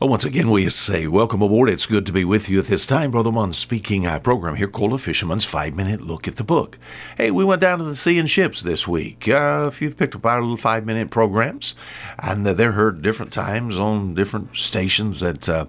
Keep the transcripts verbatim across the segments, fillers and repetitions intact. Well, once again, we say welcome aboard. It's good to be with you at this time. Brother Mon speaking. Our program here called A Fisherman's Five Minute Look at the Book. Hey, we went down to the sea and ships this week. Uh, if you've picked up our little five minute programs, and they're heard different times on different stations that uh,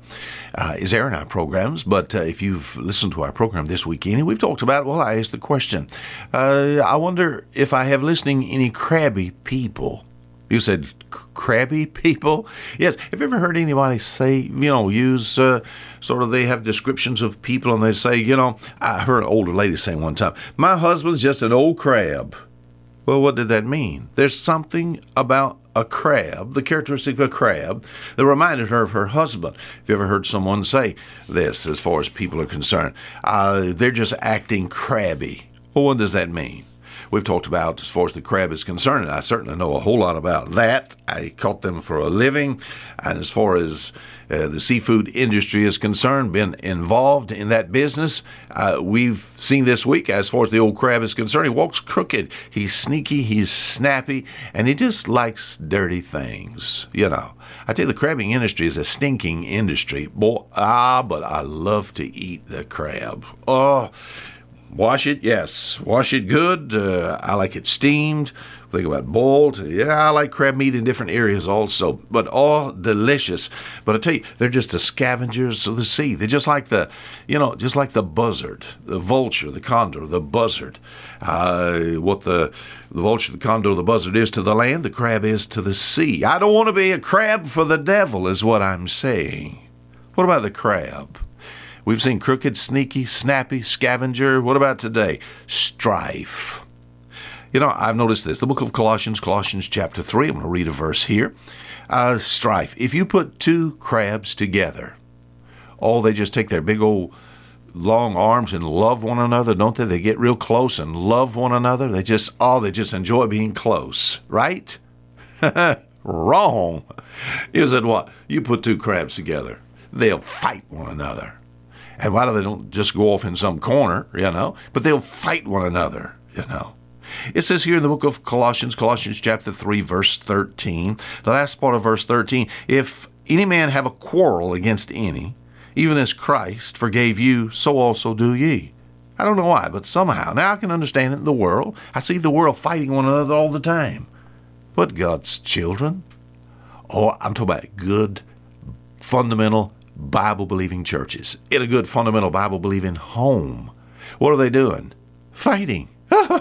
uh, is airing our programs. But uh, if you've listened to our program this week, Amy, we've talked about, well, I asked the question, uh, I wonder if I have listening any crabby people. You said crabby people? Yes. Have you ever heard anybody say, you know, use uh, sort of, they have descriptions of people and they say, you know, I heard an older lady say one time, my husband's just an old crab. Well, what did that mean? There's something about a crab, the characteristic of a crab, that reminded her of her husband. Have you ever heard someone say this as far as people are concerned? Uh, they're just acting crabby. Well, what does that mean? We've talked about as far as the crab is concerned, and I certainly know a whole lot about that. I caught them for a living, and as far as uh, the seafood industry is concerned, been involved in that business. Uh, we've seen this week, as far as the old crab is concerned, he walks crooked. He's sneaky, he's snappy, and he just likes dirty things, you know. I tell you, the crabbing industry is a stinking industry. Boy, ah, but I love to eat the crab. Oh, wash it, yes. Wash it good. Uh, I like it steamed. Think about boiled. Yeah, I like crab meat in different areas also, but all delicious. But I tell you, they're just the scavengers of the sea. They're just like the, you know, just like the buzzard, the vulture, the condor, the buzzard. Uh, what the, the vulture, the condor, the buzzard is to the land, the crab is to the sea. I don't want to be a crab for the devil is what I'm saying. What about the crab? We've seen crooked, sneaky, snappy, scavenger. What about today? Strife. You know, I've noticed this. The book of Colossians, Colossians chapter three, I'm going to read a verse here. Uh, strife. If you put two crabs together, oh, they just take their big old long arms and love one another, don't they? They get real close and love one another. They just, oh, they just enjoy being close, right? Wrong. You said what? You put two crabs together, they'll fight one another. And why do they don't just go off in some corner, you know? But they'll fight one another, you know? It says here in the book of Colossians, Colossians chapter three, verse thirteen, the last part of verse thirteen, if any man have a quarrel against any, even as Christ forgave you, so also do ye. I don't know why, but somehow. Now I can understand it in the world. I see the world fighting one another all the time. But God's children, oh, I'm talking about good, fundamental Bible-believing churches, in a good fundamental Bible-believing home. What are they doing? Fighting.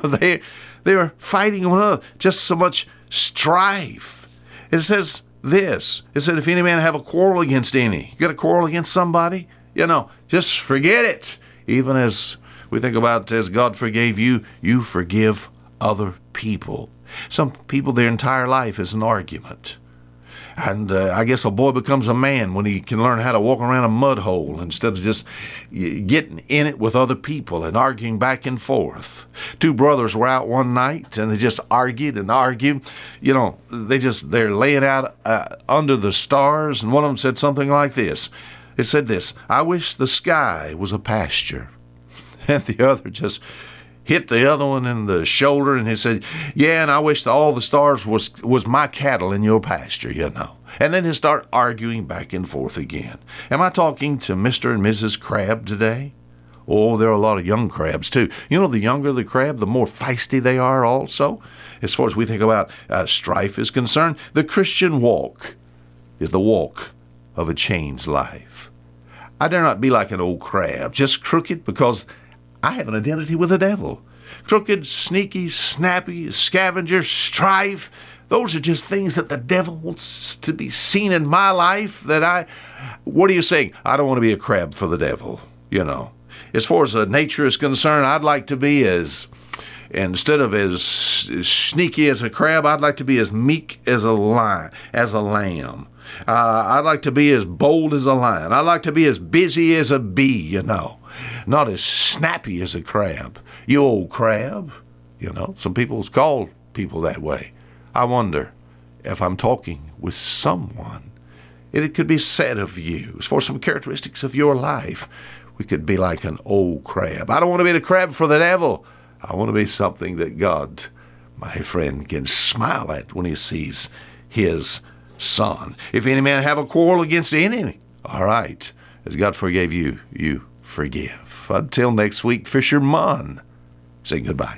they, they are fighting one another. Just so much strife. It says this. It said, if any man have a quarrel against any, you got a quarrel against somebody, you know, just forget it. Even as we think about, as God forgave you, you forgive other people. Some people, their entire life is an argument. And uh, I guess a boy becomes a man when he can learn how to walk around a mud hole instead of just getting in it with other people and arguing back and forth. Two brothers were out one night and they just argued and argued. You know, they just, they're laying out uh, under the stars. And one of them said something like this. It said this, I wish the sky was a pasture. And the other just hit the other one in the shoulder, and he said, yeah, and I wish the, all the stars was was my cattle in your pasture, you know. And then he start arguing back and forth again. Am I talking to Mister and Missus Crab today? Oh, there are a lot of young crabs, too. You know, the younger the crab, the more feisty they are also. As far as we think about uh, strife is concerned, the Christian walk is the walk of a changed life. I dare not be like an old crab, just crooked, because I have an identity with the devil. Crooked, sneaky, snappy, scavenger, strife. Those are just things that the devil wants to be seen in my life that I, what are you saying? I don't want to be a crab for the devil, you know. As far as nature is concerned, I'd like to be as, instead of as, as sneaky as a crab, I'd like to be as meek as a lion, as a lamb. Uh, I'd like to be as bold as a lion. I'd like to be as busy as a bee, you know. Not as snappy as a crab. You old crab. You know, some people's called people that way. I wonder if I'm talking with someone. It could be said of you, as for some characteristics of your life, we could be like an old crab. I don't want to be the crab for the devil. I want to be something that God, my friend, can smile at when he sees his son. If any man have a quarrel against any, all right, as God forgave you, you forgive. Until next week, Fisher Munn. Say goodbye.